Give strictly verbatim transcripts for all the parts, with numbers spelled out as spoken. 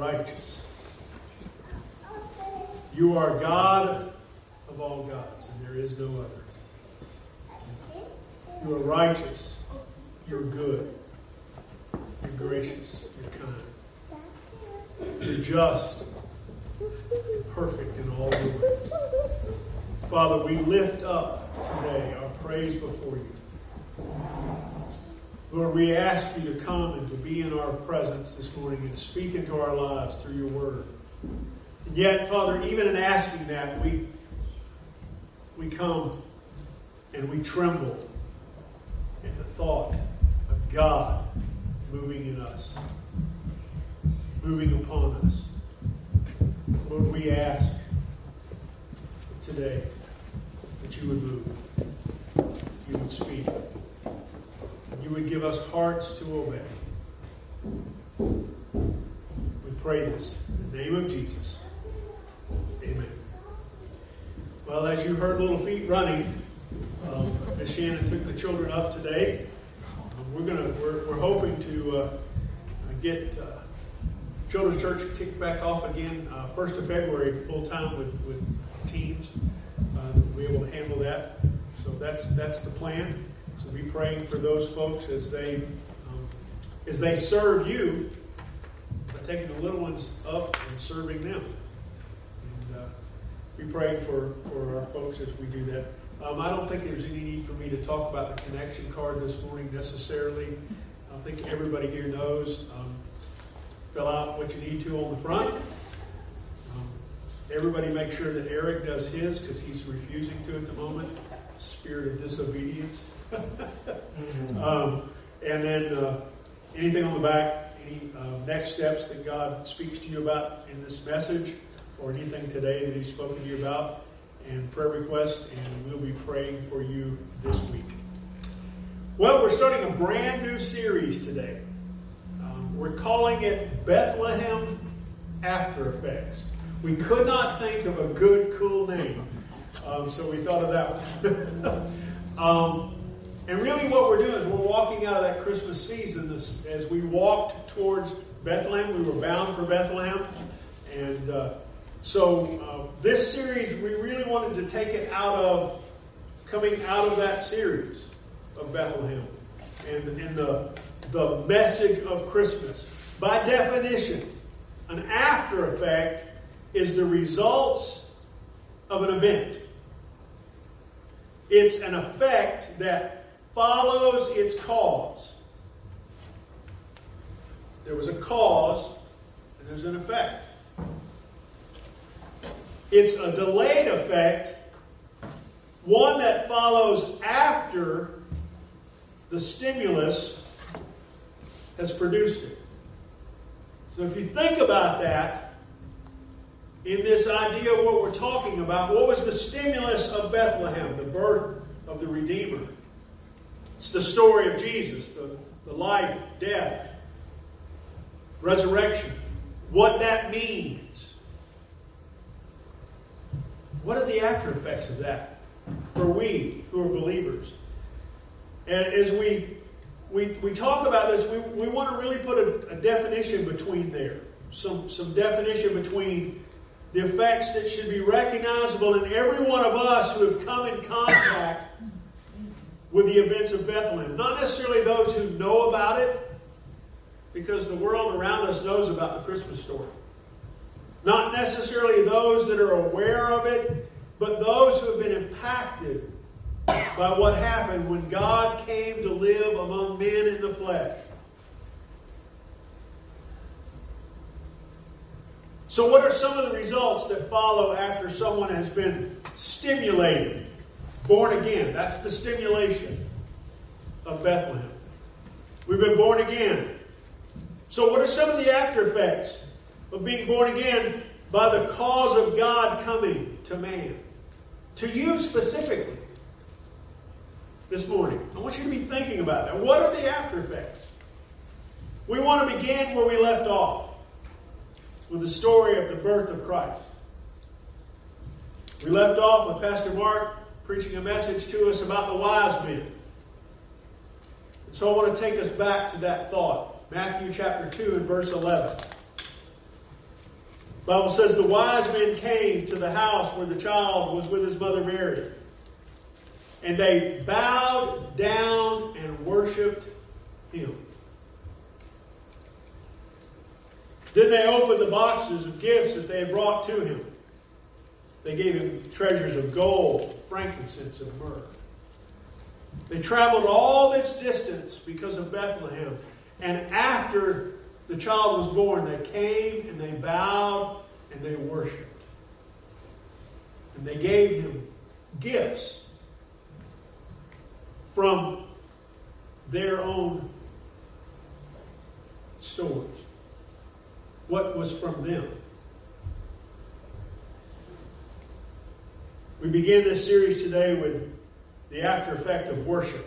righteous. You are God of all gods, and there is no other. You are righteous. You're good. You're gracious. You're kind. You're just. You're perfect in all your ways. Father, we lift up today our praise before you. Lord, we ask you to come and to be in our presence this morning and speak into our lives through your word. And yet, Father, even in asking that, we we come and we tremble at the thought of God moving in us, moving upon us. Lord, we ask today that you would move, you would speak, and you would give us hearts to obey. We pray this in the name of Jesus. Amen. Well, as you heard little feet running, um, Miss Shannon took the children up today. We're gonna, we're, we're hoping to uh, get uh, Children's Church kicked back off again, uh, first of February, full time with, with teams. Uh, to be able to handle that. So that's that's the plan. So be praying for those folks as they um, as they serve you by taking the little ones up and serving them. And uh, be praying for, for our folks as we do that. Um, I don't think there's any need for me to talk about the connection card this morning necessarily. I think everybody here knows. Um, Fill out what you need to on the front. Um, everybody make sure that Eric does his because he's refusing to at the moment. Spirit of disobedience. um, and then uh, anything on the back, any uh, next steps that God speaks to you about in this message or anything today that he's spoken to you about, and prayer requests, and we'll be praying for you this week. Well, we're starting a brand new series today. We're calling it Bethlehem After Effects. We could not think of a good, cool name, um, so we thought of that one. um, and really what we're doing is we're walking out of that Christmas season as, as we walked towards Bethlehem. We were bound for Bethlehem. And uh, so uh, this series, we really wanted to take it out of, coming out of that series of Bethlehem and in the The message of Christmas. By definition, an after effect is the results of an event. It's an effect that follows its cause. There was a cause, and there's an effect. It's a delayed effect, one that follows after the stimulus has produced it. So if you think about that, in this idea of what we're talking about, what was the stimulus of Bethlehem? The birth of the Redeemer. It's the story of Jesus, the, the life, death, resurrection. What that means. What are the after effects of that for we who are believers? And as we We we talk about this, we, we want to really put a, a definition between there. Some, some definition between the effects that should be recognizable in every one of us who have come in contact with the events of Bethlehem. Not necessarily those who know about it, because the world around us knows about the Christmas story. Not necessarily those that are aware of it, but those who have been impacted by what happened when God came to live among men in the flesh. So what are some of the results that follow after someone has been stimulated? Born again. That's the stimulation of Bethlehem. We've been born again. So what are some of the after effects of being born again by the cause of God coming to man? To you specifically. This morning, I want you to be thinking about that. What are the after effects? We want to begin where we left off, with the story of the birth of Christ. We left off with Pastor Mark preaching a message to us about the wise men. So I want to take us back to that thought. Matthew chapter two and verse eleven. The Bible says the wise men came to the house where the child was with his mother Mary. And they bowed down and worshipped him. Then they opened the boxes of gifts that they had brought to him. They gave him treasures of gold, frankincense, and myrrh. They traveled all this distance because of Bethlehem. And after the child was born, they came and they bowed and they worshipped. And they gave him gifts from their own stores. What was from them? We begin this series today with the after effect of worship.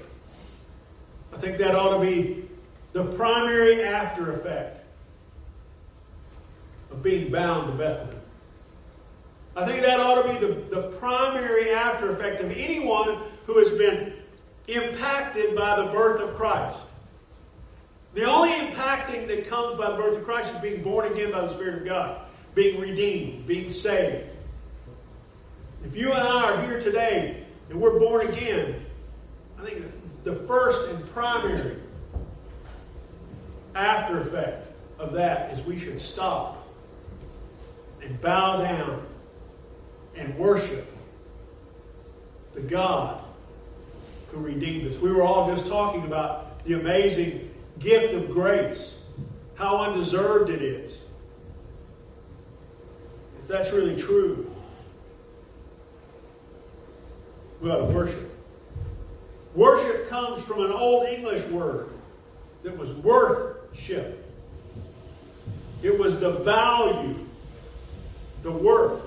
I think that ought to be the primary after effect of being bound to Bethlehem. I think that ought to be the, the primary after effect of anyone who has been impacted by the birth of Christ. The only impacting that comes by the birth of Christ is being born again by the Spirit of God, being redeemed, being saved. If you and I are here today and we're born again, I think the first and primary after effect of that is we should stop and bow down and worship the God who redeemed us. We were all just talking about the amazing gift of grace, how undeserved it is. If that's really true, we ought to worship. Worship comes from an old English word that was worth-ship. It was the value, the worth,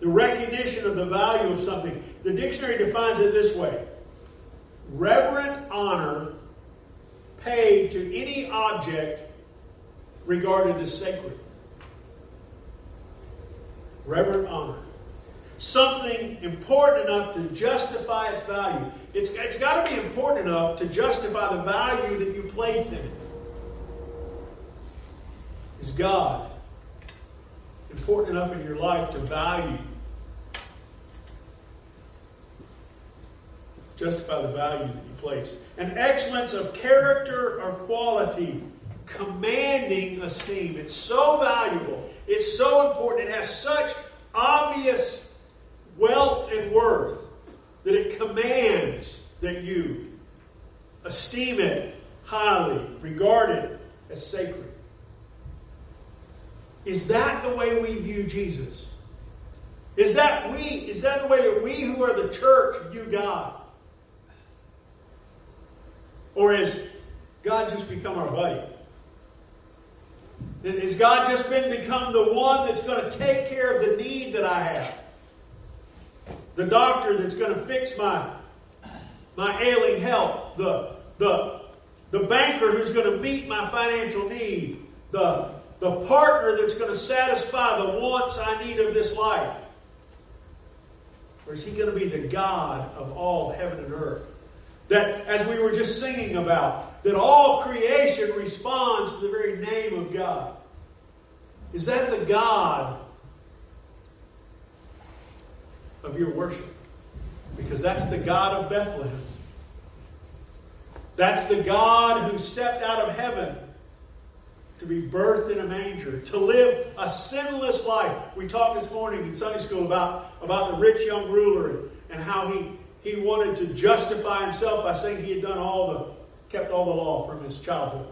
the recognition of the value of something. The dictionary defines it this way: reverent honor paid to any object regarded as sacred. Reverent honor. Something important enough to justify its value. It's, it's got to be important enough to justify the value that you place in it. Is God important enough in your life to value, justify the value that you place? An excellence of character or quality, commanding esteem. It's so valuable. It's so important. It has such obvious wealth and worth that it commands that you esteem it highly, regard it as sacred. Is that the way we view Jesus? Is that we? Is that the way that we who are the church view God? Or has God just become our buddy? Has God just been become the one that's going to take care of the need that I have? The doctor that's going to fix my, my ailing health? The, the, the banker who's going to meet my financial need? The, the partner that's going to satisfy the wants I need of this life? Or is he going to be the God of all heaven and earth? That, as we were just singing about, that all creation responds to the very name of God. Is that the God of your worship? Because that's the God of Bethlehem. That's the God who stepped out of heaven to be birthed in a manger, to live a sinless life. We talked this morning in Sunday school about, about the rich young ruler and how he... He wanted to justify himself by saying he had done all the, kept all the law from his childhood.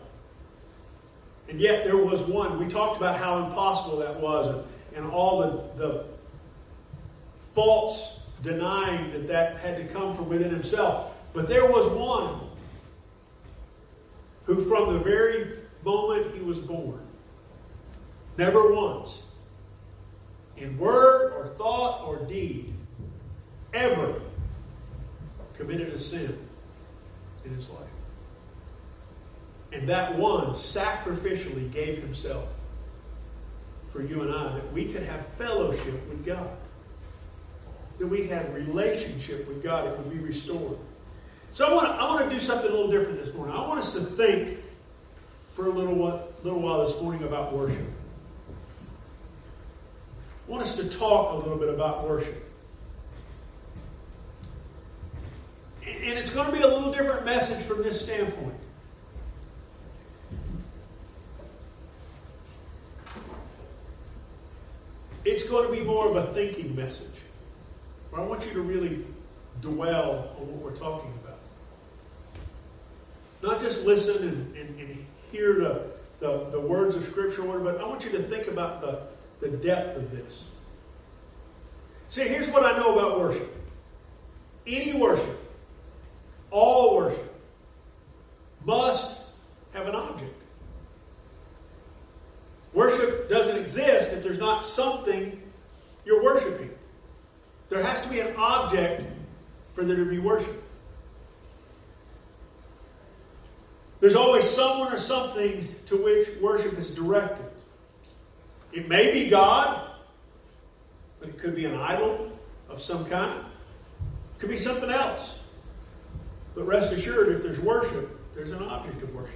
And yet there was one. We talked about how impossible that was and, and all the, the false denying that that had to come from within himself. But there was one who from the very moment he was born, never once, in word or thought or deed, ever committed a sin in his life. And that one sacrificially gave himself for you and I, that we could have fellowship with God, that we had a relationship with God that would be restored. So I want to, I want to do something a little different this morning. I want us to think for a little, little while this morning about worship. I want us to talk a little bit about worship. And it's going to be a little different message from this standpoint. It's going to be more of a thinking message. But I want you to really dwell on what we're talking about. Not just listen and, and, and hear the, the, the words of Scripture, but I want you to think about the, the depth of this. See, here's what I know about worship. Any worship, all worship, must have an object. Worship doesn't exist if there's not something you're worshiping. There has to be an object for there to be worship. There's always someone or something to which worship is directed. It may be God, but it could be an idol of some kind. It could be something else. But rest assured, if there's worship, there's an object of worship.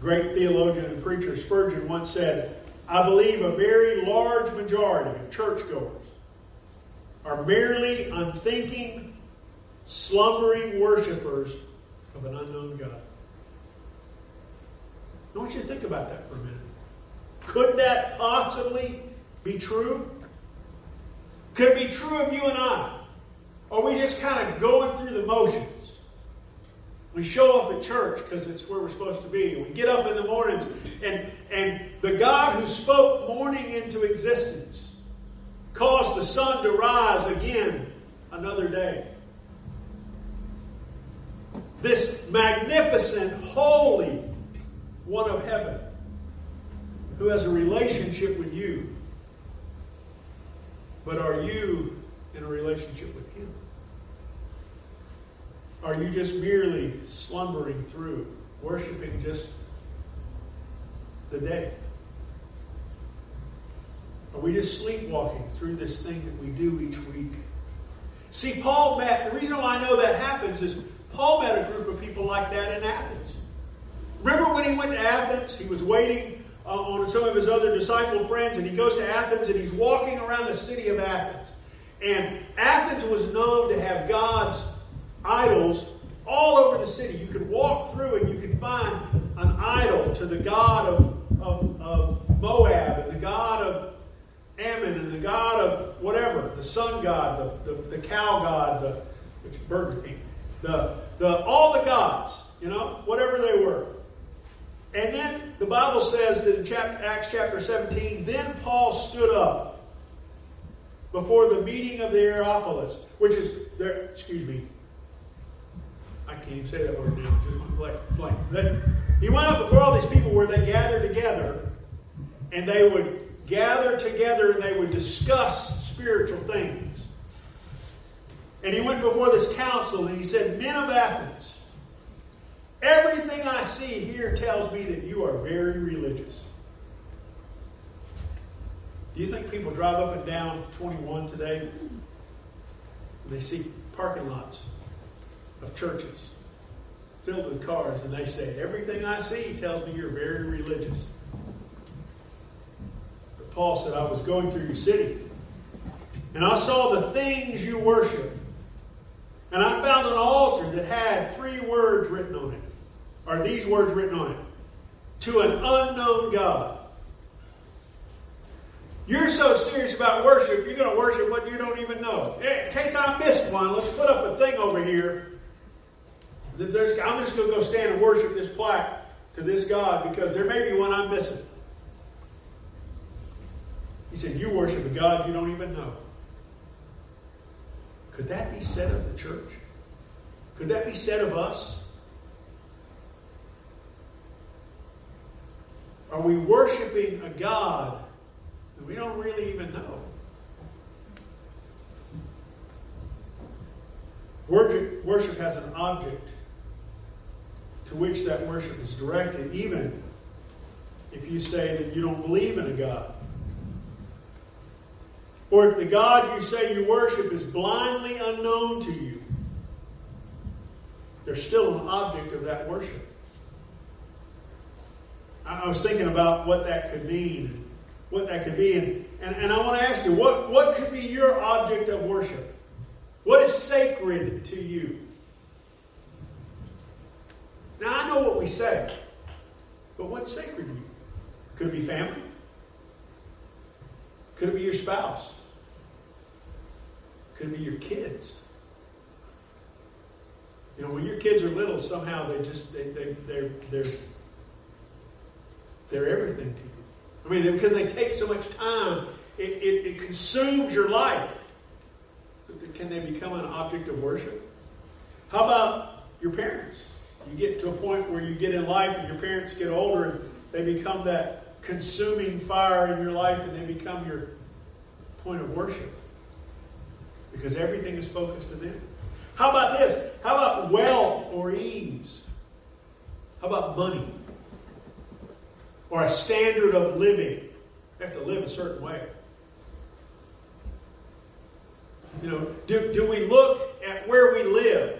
Great theologian and preacher Spurgeon once said, "I believe a very large majority of churchgoers are merely unthinking, slumbering worshipers of an unknown God." I want you to think about that for a minute. Could that possibly be true? Could it be true of you and I? Are we just kind of going through the motions? We show up at church because it's where we're supposed to be. We get up in the mornings, and, and the God who spoke morning into existence caused the sun to rise again another day. This magnificent, holy one of heaven who has a relationship with you. But are you in a relationship with Him? Are you just merely slumbering through, worshiping just the day? Are we just sleepwalking through this thing that we do each week? See, Paul met, the reason why I know that happens is Paul met a group of people like that in Athens. Remember when he went to Athens, he was waiting uh, on some of his other disciple friends, and he goes to Athens and he's walking around the city of Athens. And Athens was known to have God's idols all over the city. You could walk through and you could find an idol to the god of, of, of Moab and the god of Ammon and the god of whatever, the sun god, the, the, the cow god, the which Burger King, the, the, all the gods, you know, whatever they were. And then the Bible says that in chapter, Acts chapter seventeen, then Paul stood up before the meeting of the Areopagus, which is, there. excuse me, I can't even say that word now. Just went blank. That he went up before all these people where they gathered together, and they would gather together and they would discuss spiritual things. And he went before this council and he said, "Men of Athens, everything I see here tells me that you are very religious." Do you think people drive up and down twenty-one today and they see parking lots of churches filled with cars, and they say, "Everything I see tells me you're very religious"? But Paul said, "I was going through your city, and I saw the things you worship, and I found an altar that had three words written on it, or these words written on it, to an unknown God." You're so serious about worship, you're going to worship what you don't even know. In case I missed one, let's put up a thing over here. There's, I'm just going to go stand and worship this plaque to this God because there may be one I'm missing. He said, you worship a God you don't even know. Could that be said of the church? Could that be said of us? Are we worshiping a God that we don't really even know? Worship, worship has an object to which that worship is directed, even if you say that you don't believe in a God. Or if the God you say you worship is blindly unknown to you, there's still an object of that worship. I was thinking about what that could mean what that could be. And, and, and I want to ask you, what, what could be your object of worship? What is sacred to you? Now, I know what we say, but what's sacred to you? Could it be family? Could it be your spouse? Could it be your kids? You know, when your kids are little, somehow they just, they, they, they're, they're, they're everything to you. I mean, because they take so much time, it, it, it consumes your life. But can they become an object of worship? How about your parents? You get to a point where you get in life and your parents get older and they become that consuming fire in your life and they become your point of worship. Because everything is focused to them. How about this? How about wealth or ease? How about money? Or a standard of living. You have to live a certain way. You know, do, do we look at where we live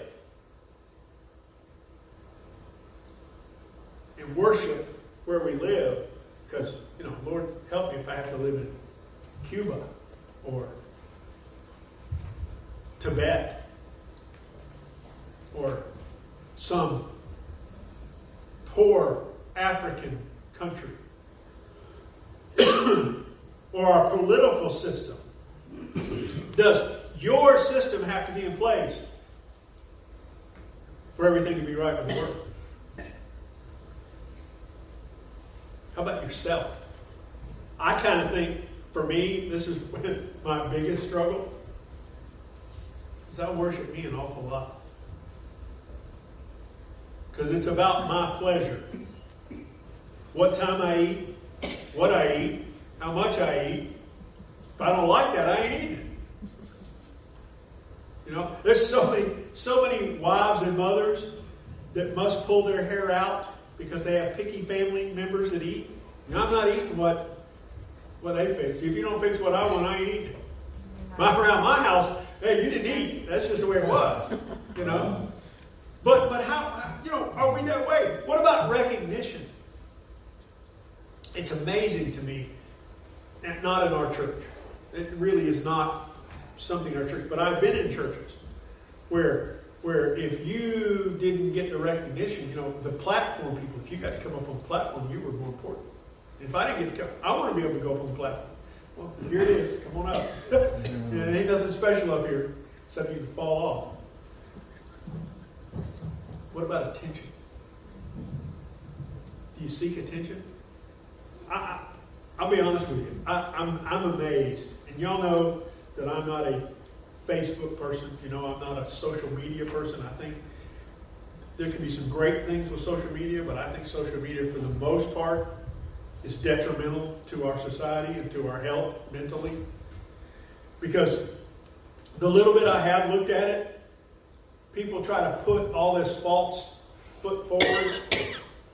and worship where we live? Because, you know, Lord, help me if I have to live in Cuba or Tibet or some poor African country, or our political system. Does your system have to be in place for everything to be right with the world? How about yourself? I kind of think, for me, this is my biggest struggle, is I worship me an awful lot. Because it's about my pleasure. What time I eat, what I eat, how much I eat. If I don't like that, I ain't eating it. You know, there's so many, so many wives and mothers that must pull their hair out because they have picky family members that eat. You know, I'm not eating what, what they fix. If you don't fix what I want, I ain't eating it. Right around my house, hey, you didn't eat. That's just the way it was. You know, but but how? You know, are we that way? What about recognition? It's amazing to me, and not in our church. It really is not something in our church. But I've been in churches where where if you didn't get the recognition, you know, the platform people, if you got to come up on the platform, you were more important. If I didn't get to come, I want to be able to go up on the platform. Well, here it is. Come on up. You know, there ain't nothing special up here except you can fall off. What about attention? Do you seek attention? I, I, I'll be honest with you. I, I'm, I'm amazed. And y'all know that I'm not a Facebook person. You know, I'm not a social media person. I think there can be some great things with social media, but I think social media, for the most part, is detrimental to our society and to our health mentally. Because the little bit I have looked at it, people try to put all this false foot forward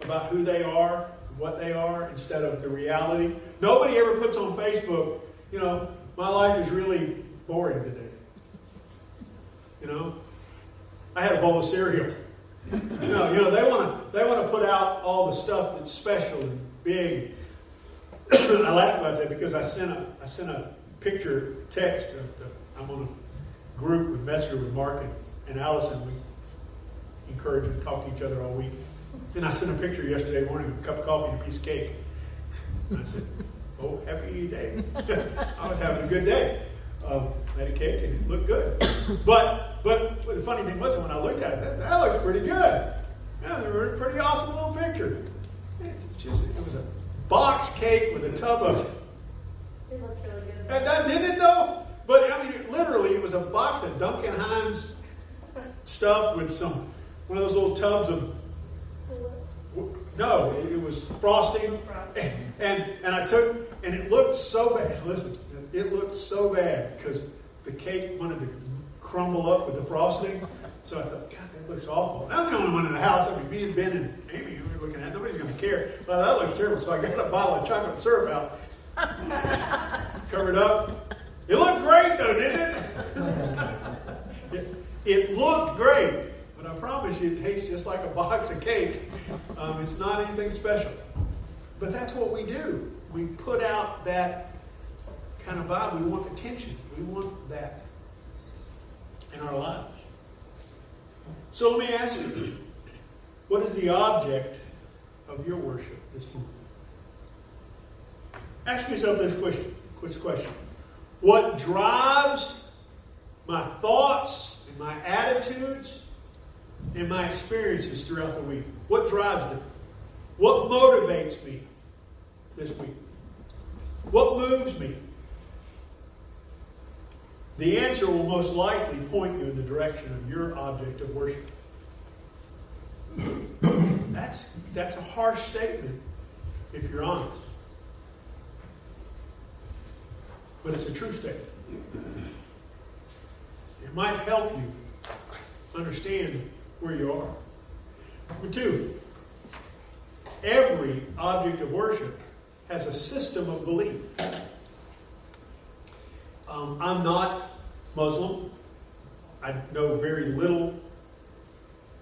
about who they are, what they are, instead of the reality. Nobody ever puts on Facebook, you know, my life is really boring today. You know, I had a bowl of cereal. You know, you know they want to they want to put out all the stuff that's special and big. I laugh about that because I sent a I sent a picture text. Of the, I'm on a group with Metzger, with Mark and, and Allison. We encourage and talk to each other all week. And I sent a picture yesterday morning of a cup of coffee and a piece of cake. And I said, oh, happy day. I was having a good day. Um, I had a cake and it looked good. But but the funny thing was, when I looked at it, that, that looked pretty good. That yeah, was a pretty awesome little picture. It's just, it was a box cake with a tub of it. It looked really good. And that did it, though. But, I mean, it, literally, it was a box of Duncan Hines stuff with some, one of those little tubs of, no, it was frosting, and, and and I took, and it looked so bad. Listen, it looked so bad because the cake wanted to crumble up with the frosting. So I thought, God, that looks awful. And I'm the only one in the house. I mean, me and Ben and Amy were looking at it. Nobody's going to care. Well, that looks terrible. So I got a bottle of chocolate syrup out, covered up. It looked great, though, didn't it? it, it looked great. But I promise you, it tastes just like a box of cake. Um, it's not anything special. But that's what we do. We put out that kind of vibe. We want attention. We want that in our lives. So let me ask you, what is the object of your worship this morning? Ask yourself this question. Quick question. What drives my thoughts and my attitudes and my experiences throughout the week? What drives them? What motivates me this week? What moves me? The answer will most likely point you in the direction of your object of worship. That's, that's a harsh statement if you're honest. But it's a true statement. It might help you understand where you are. Number two, every object of worship has a system of belief. Um, I'm not Muslim. I know very little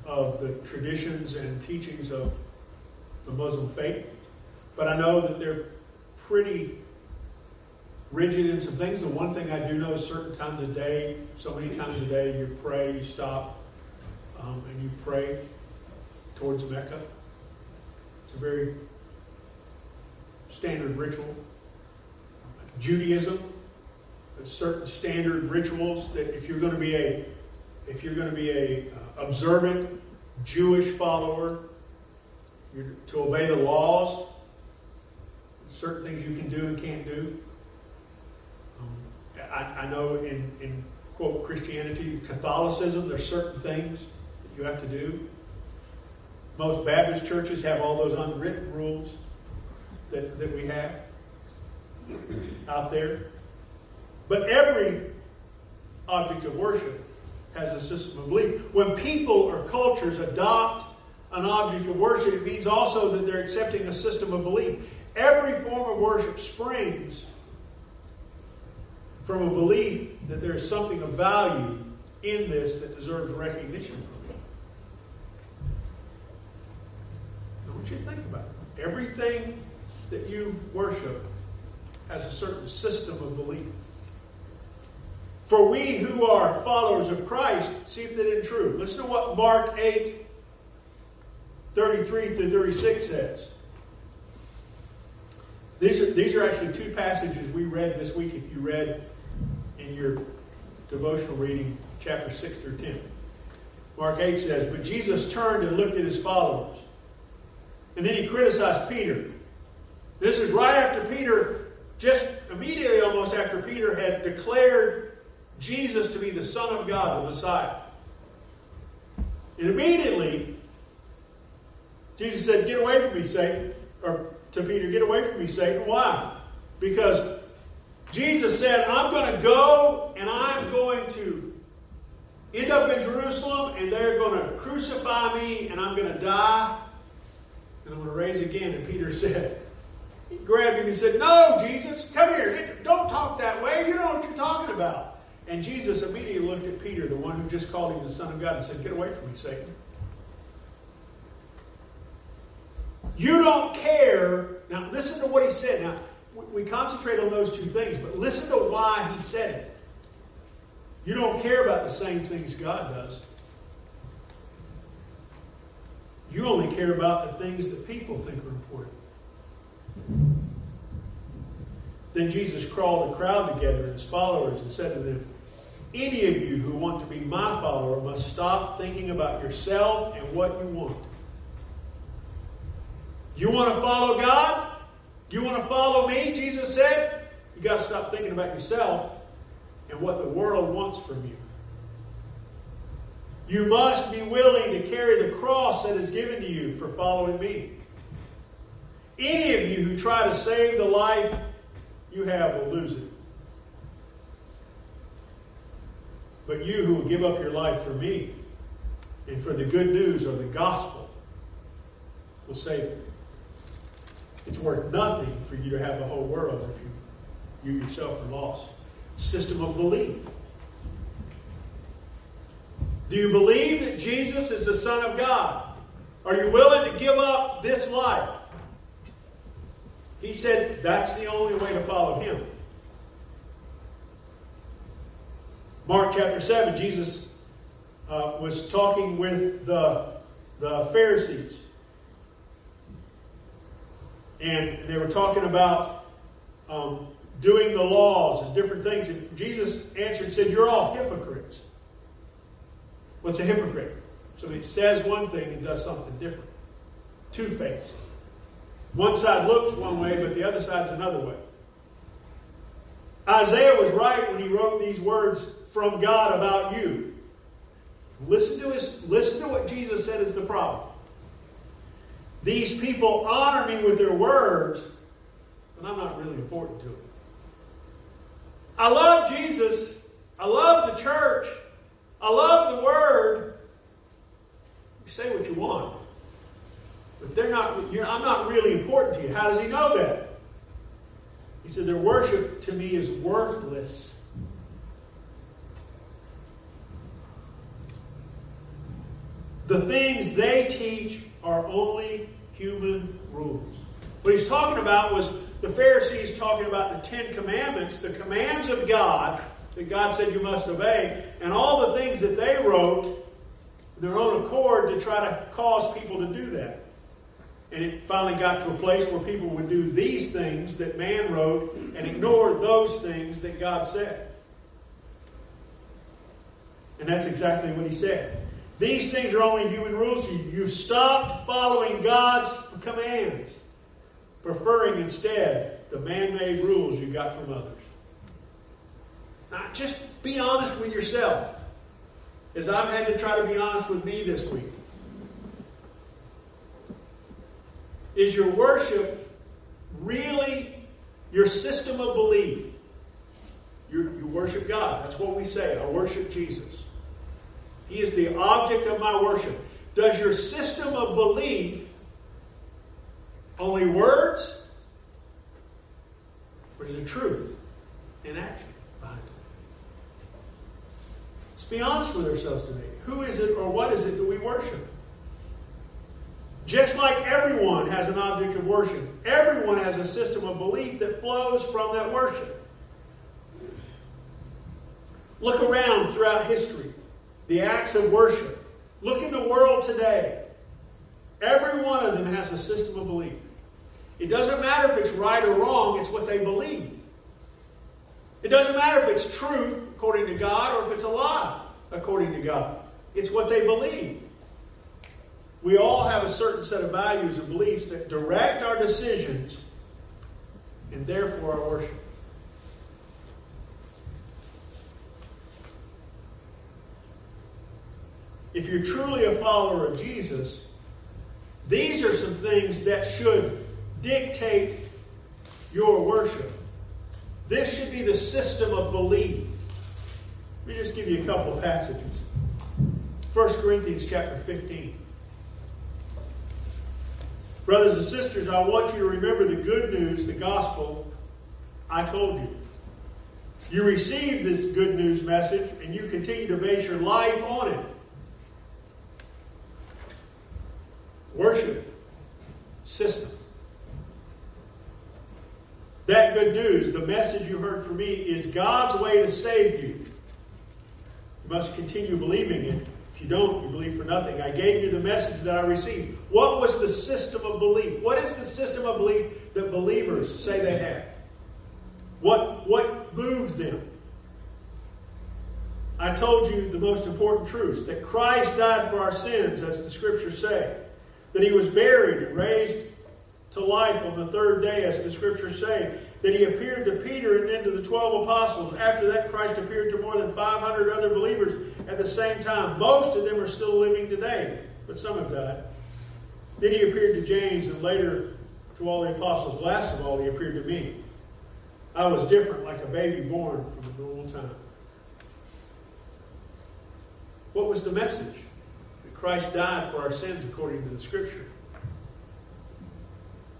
of the traditions and teachings of the Muslim faith. But I know that they're pretty rigid in some things. The one thing I do know is certain times a day, so many times a day, you pray, you stop, um, and you pray towards Mecca. It's a very standard ritual. Judaism, there's certain standard rituals that if you're going to be a if you're going to be a uh, observant Jewish follower, you're to obey the laws. Certain things you can do and can't do. I, I know in, in, quote, Christianity, Catholicism, there's certain things that you have to do. Most Baptist churches have all those unwritten rules that, that we have out there. But every object of worship has a system of belief. When people or cultures adopt an object of worship, it means also that they're accepting a system of belief. Every form of worship springs from a belief that there is something of value in this that deserves recognition from it. I want you to think about it. Everything that you worship has a certain system of belief. For we who are followers of Christ, see if that is true. Listen to what Mark eight, thirty-three through thirty-six says. These are, these are actually two passages we read this week if you read in your devotional reading, chapter six through ten. Mark eight says, "But Jesus turned and looked at his followers. And then he criticized Peter." This is right after Peter, just immediately almost after Peter had declared Jesus to be the Son of God, the Messiah. And immediately, Jesus said, "Get away from me, Satan." Or to Peter, "Get away from me, Satan." Why? Because Jesus said, "I'm going to go and I'm going to end up in Jerusalem and they're going to crucify me and I'm going to die and I'm going to raise again." And Peter said, he grabbed him and said, "No, Jesus, come here. Don't talk that way. You know what you're talking about." And Jesus immediately looked at Peter, the one who just called him the Son of God, and said, "Get away from me, Satan. You don't care." Now, listen to what he said. Now, we concentrate on those two things, but listen to why he said it. You don't care about the same things God does. You only care about the things that people think are important. Then Jesus called the crowd together and his followers and said to them, "Any of you who want to be my follower must stop thinking about yourself and what you want. You want to follow God? You want to follow me?" Jesus said, "You got to stop thinking about yourself and what the world wants from you. You must be willing to carry the cross that is given to you for following me. Any of you who try to save the life you have will lose it. But you who will give up your life for me and for the good news or the gospel will save it. It's worth nothing for you to have the whole world if you, you yourself are lost." System of belief. Do you believe that Jesus is the Son of God? Are you willing to give up this life He said that's the only way to follow him. Mark chapter seven, Jesus uh, was talking with the, the Pharisees. And they were talking about um, doing the laws and different things. And Jesus answered and said, you're all hypocrites. What's a hypocrite? Somebody says one thing and does something different. Two-faced. One side looks one way, but the other side's another way. Isaiah was right when he wrote these words from God about you. Listen to his, listen to what Jesus said is the problem. These people honor me with their words, but I'm not really important to them. I love Jesus. I love the church. I love the word. You say what you want. But they're not, you're, I'm not really important to you. How does he know that? He said, their worship to me is worthless. The things they teach are only human rules. What he's talking about was the Pharisees talking about the Ten Commandments, the commands of God that God said you must obey, and all the things that they wrote their own accord to try to cause people to do that. And it finally got to a place where people would do these things that man wrote and ignore those things that God said. And that's exactly what he said. These things are only human rules. You've stopped following God's commands, preferring instead the man-made rules you got from others. Now, just be honest with yourself, as I've had to try to be honest with me this week. Is your worship really your system of belief? You, you worship God. That's what we say. I worship Jesus. He is the object of my worship. Does your system of belief only words? Or is it truth and action behind it? Let's be honest with ourselves today. Who is it or what is it that we worship? Just like everyone has an object of worship, everyone has a system of belief that flows from that worship. Look around throughout history. The acts of worship. Look in the world today. Every one of them has a system of belief. It doesn't matter if it's right or wrong, it's what they believe. It doesn't matter if it's true according to God or if it's a lie according to God. It's what they believe. We all have a certain set of values and beliefs that direct our decisions and therefore our worship. If you're truly a follower of Jesus, these are some things that should dictate your worship. This should be the system of belief. Let me just give you a couple of passages. First Corinthians chapter fifteen. Brothers and sisters, I want you to remember the good news, the gospel I told you. You received this good news message, and you continue to base your life on it. Worship system. That good news, the message you heard from me, is God's way to save you. You must continue believing it. If you don't, you believe for nothing. I gave you the message that I received. What was the system of belief? What is the system of belief that believers say they have? What, what moves them? I told you the most important truths, that Christ died for our sins, as the Scriptures say. That he was buried and raised to life on the third day, as the Scriptures say. That he appeared to Peter and then to the twelve apostles. After that, Christ appeared to more than five hundred other believers at the same time. Most of them are still living today, but some have died. Then he appeared to James and later to all the apostles. Last of all, he appeared to me. I was different, like a baby born from a normal time. What was the message? Christ died for our sins according to the Scripture.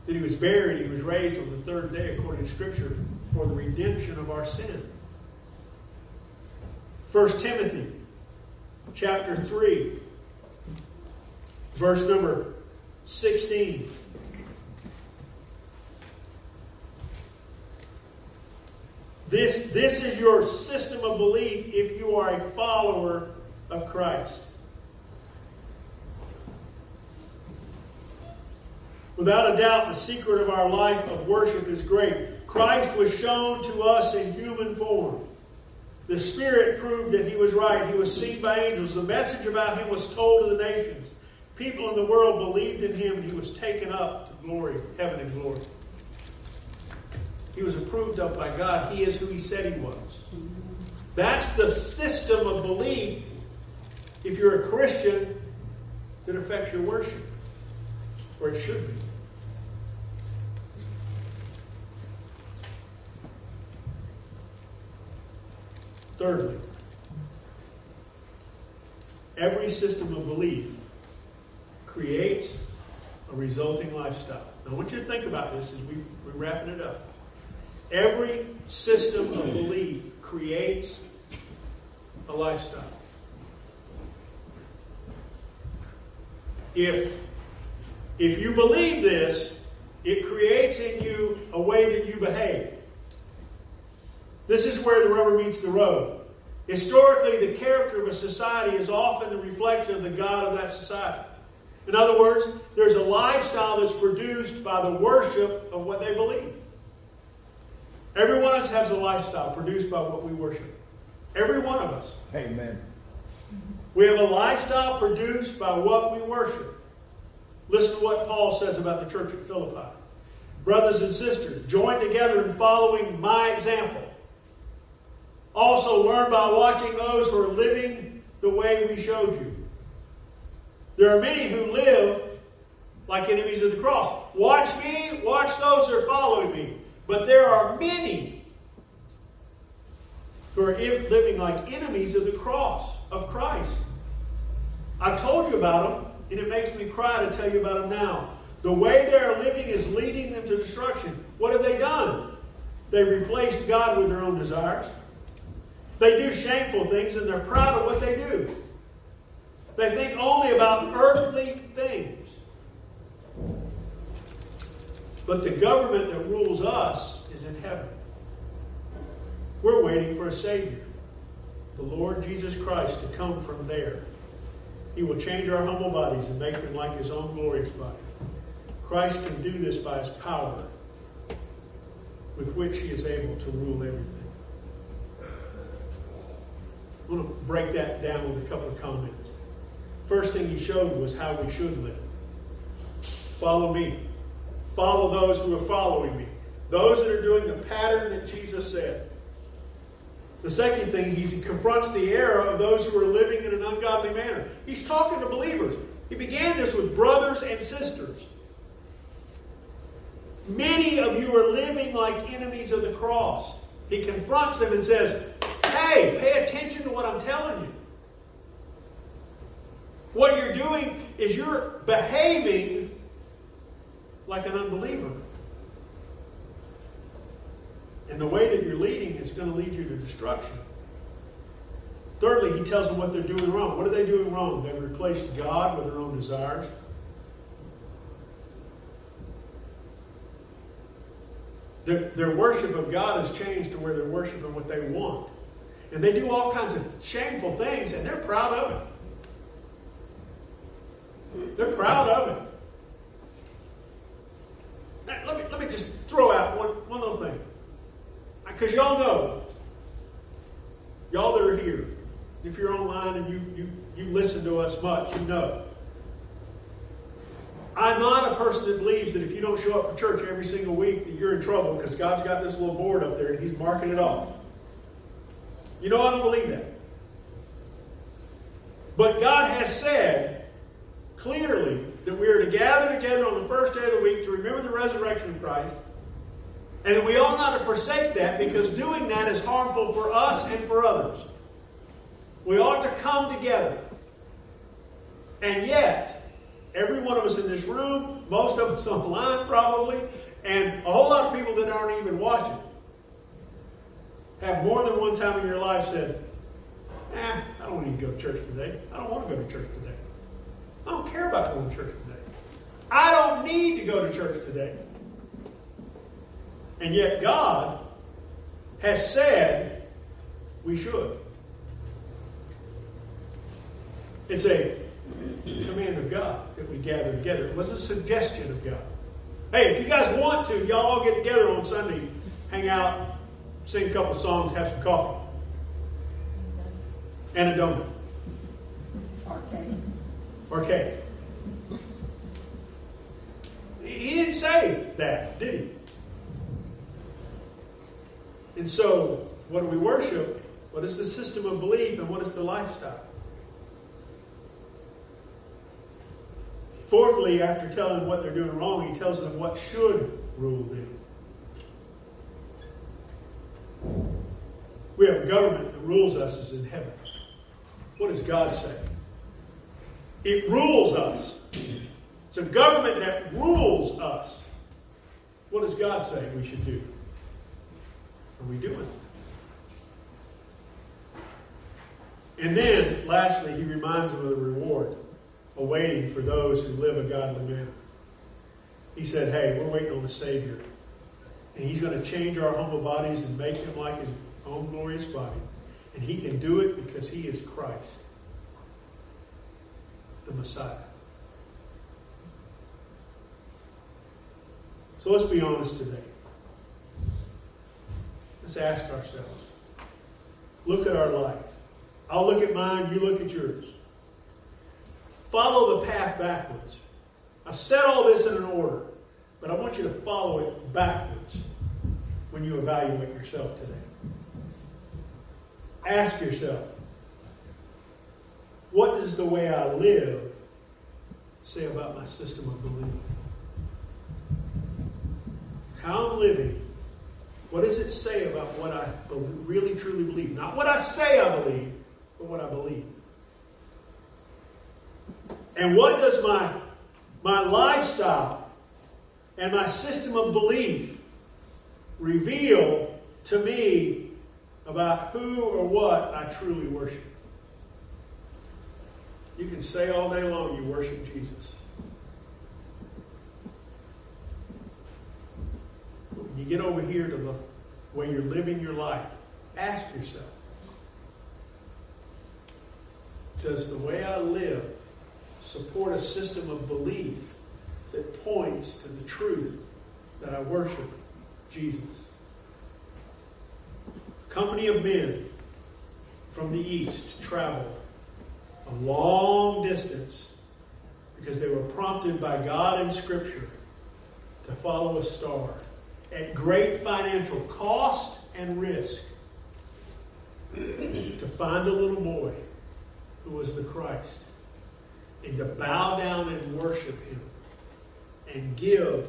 That he was buried, he was raised on the third day according to Scripture for the redemption of our sin. First Timothy chapter three, verse number sixteen. This, this is your system of belief if you are a follower of Christ. Without a doubt, the secret of our life of worship is great. Christ was shown to us in human form. The Spirit proved that He was right. He was seen by angels. The message about Him was told to the nations. People in the world believed in Him, and He was taken up to glory, heaven and glory. He was approved of by God. He is who He said He was. That's the system of belief, if you're a Christian, that affects your worship. Or it should be. Thirdly, every system of belief creates a resulting lifestyle. Now, I want you to think about this as we, we're wrapping it up. Every system of belief creates a lifestyle. If, if you believe this, it creates in you a way that you behave. This is where the rubber meets the road. Historically, the character of a society is often the reflection of the God of that society. In other words, there's a lifestyle that's produced by the worship of what they believe. Every one of us has a lifestyle produced by what we worship. Every one of us. Amen. We have a lifestyle produced by what we worship. Listen to what Paul says about the church at Philippi. Brothers and sisters, join together in following my example. Also learn by watching those who are living the way we showed you. There are many who live like enemies of the cross. Watch me, watch those who are following me. But there are many who are living like enemies of the cross, of Christ. I've told you about them, and it makes me cry to tell you about them now. The way they are living is leading them to destruction. What have they done? They replaced God with their own desires. They do shameful things, and they're proud of what they do. They think only about earthly things. But the government that rules us is in heaven. We're waiting for a Savior, the Lord Jesus Christ, to come from there. He will change our humble bodies and make them like His own glorious body. Christ can do this by His power, with which He is able to rule everything. I'm going to break that down with a couple of comments. First thing He showed was how we should live. Follow me. Follow those who are following me. Those that are doing the pattern that Jesus said. The second thing, He confronts the error of those who are living in an ungodly manner. He's talking to believers. He began this with brothers and sisters. Many of you are living like enemies of the cross. He confronts them and says, hey, pay attention to what I'm telling you. What you're doing is you're behaving like an unbeliever. And the way that you're leading is going to lead you to destruction. Thirdly, He tells them what they're doing wrong. What are they doing wrong? They've replaced God with their own desires. Their, their worship of God has changed to where they're worshiping what they want. And they do all kinds of shameful things, and they're proud of it. They're proud of it. Now, let me, let me just throw out one, one little thing. Because y'all know, y'all that are here, if you're online and you, you, you listen to us much, you know. I'm not a person that believes that if you don't show up for church every single week that you're in trouble because God's got this little board up there and He's marking it off. You know, I don't believe that. But God has said clearly that we are to gather together on the first day of the week to remember the resurrection of Christ, and that we ought not to forsake that because doing that is harmful for us and for others. We ought to come together. And yet, every one of us in this room, most of us online probably, and a whole lot of people that aren't even watching, have more than one time in your life said, eh, I don't want to go to church today. I don't want to go to church today. I don't care about going to church today. I don't need to go to church today. And yet God has said we should. It's a command of God that we gather together. It was a suggestion of God. Hey, if you guys want to, y'all all get together on Sunday, hang out, sing a couple songs, have some coffee. And a donut. Or cake. Or cake. He didn't say that, did he? And so, what do we worship? What is the system of belief and what is the lifestyle? Fourthly, after telling them what they're doing wrong, he tells them what should rule them. We have a government that rules us as in heaven. What does God say? It rules us. It's a government that rules us. What does God say we should do? Are we doing it? And then, lastly, he reminds them of the reward awaiting for those who live a godly manner. He said, hey, we're waiting on the Savior. And he's going to change our humble bodies and make them like his own glorious body. And he can do it because he is Christ, the Messiah. So let's be honest today. Let's ask ourselves. Look at our life. I'll look at mine, you look at yours. Follow the path backwards. I've said all this in an order, but I want you to follow it backwards when you evaluate yourself today. Ask yourself, what does the way I live say about my system of belief? How I'm living, what does it say about what I really truly believe? Not what I say I believe, but what I believe. And what does my, my lifestyle and my system of belief reveal to me about who or what I truly worship? You can say all day long you worship Jesus. But when you get over here to the way you're living your life, ask yourself, does the way I live support a system of belief that points to the truth that I worship Jesus? Company of men from the east traveled a long distance because they were prompted by God and Scripture to follow a star at great financial cost and risk to find a little boy who was the Christ and to bow down and worship him and give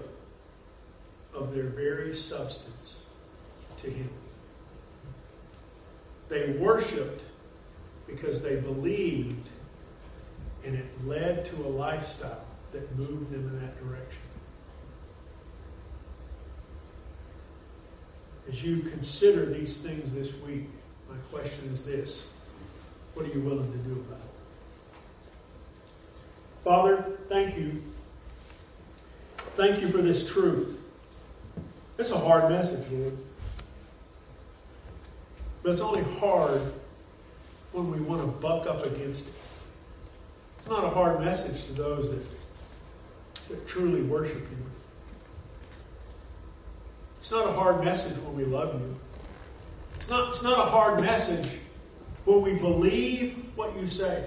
of their very substance to him. They worshipped because they believed, and it led to a lifestyle that moved them in that direction. As you consider these things this week, my question is this: what are you willing to do about it? Father, thank you. Thank you for this truth. It's a hard message, Lord. But it's only hard when we want to buck up against it. It's not a hard message to those that, that truly worship you. It's not a hard message when we love you. It's not, it's not a hard message when we believe what you say.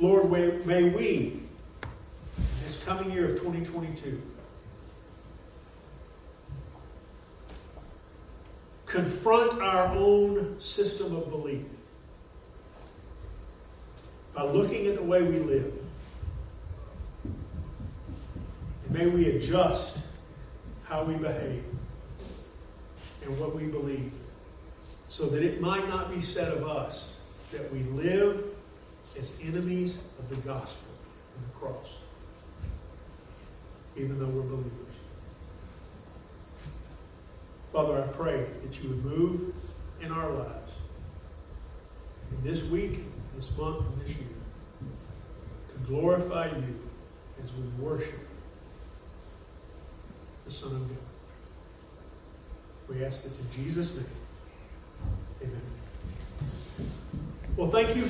Lord, may we, in this coming year of twenty twenty-two, confront our own system of belief by looking at the way we live. And may we adjust how we behave and what we believe so that it might not be said of us that we live as enemies of the gospel and the cross, even though we're believers. Father, I pray that you would move in our lives in this week, this month, and this year to glorify you as we worship Son of God. We ask this in Jesus' name. Amen. Well, thank you.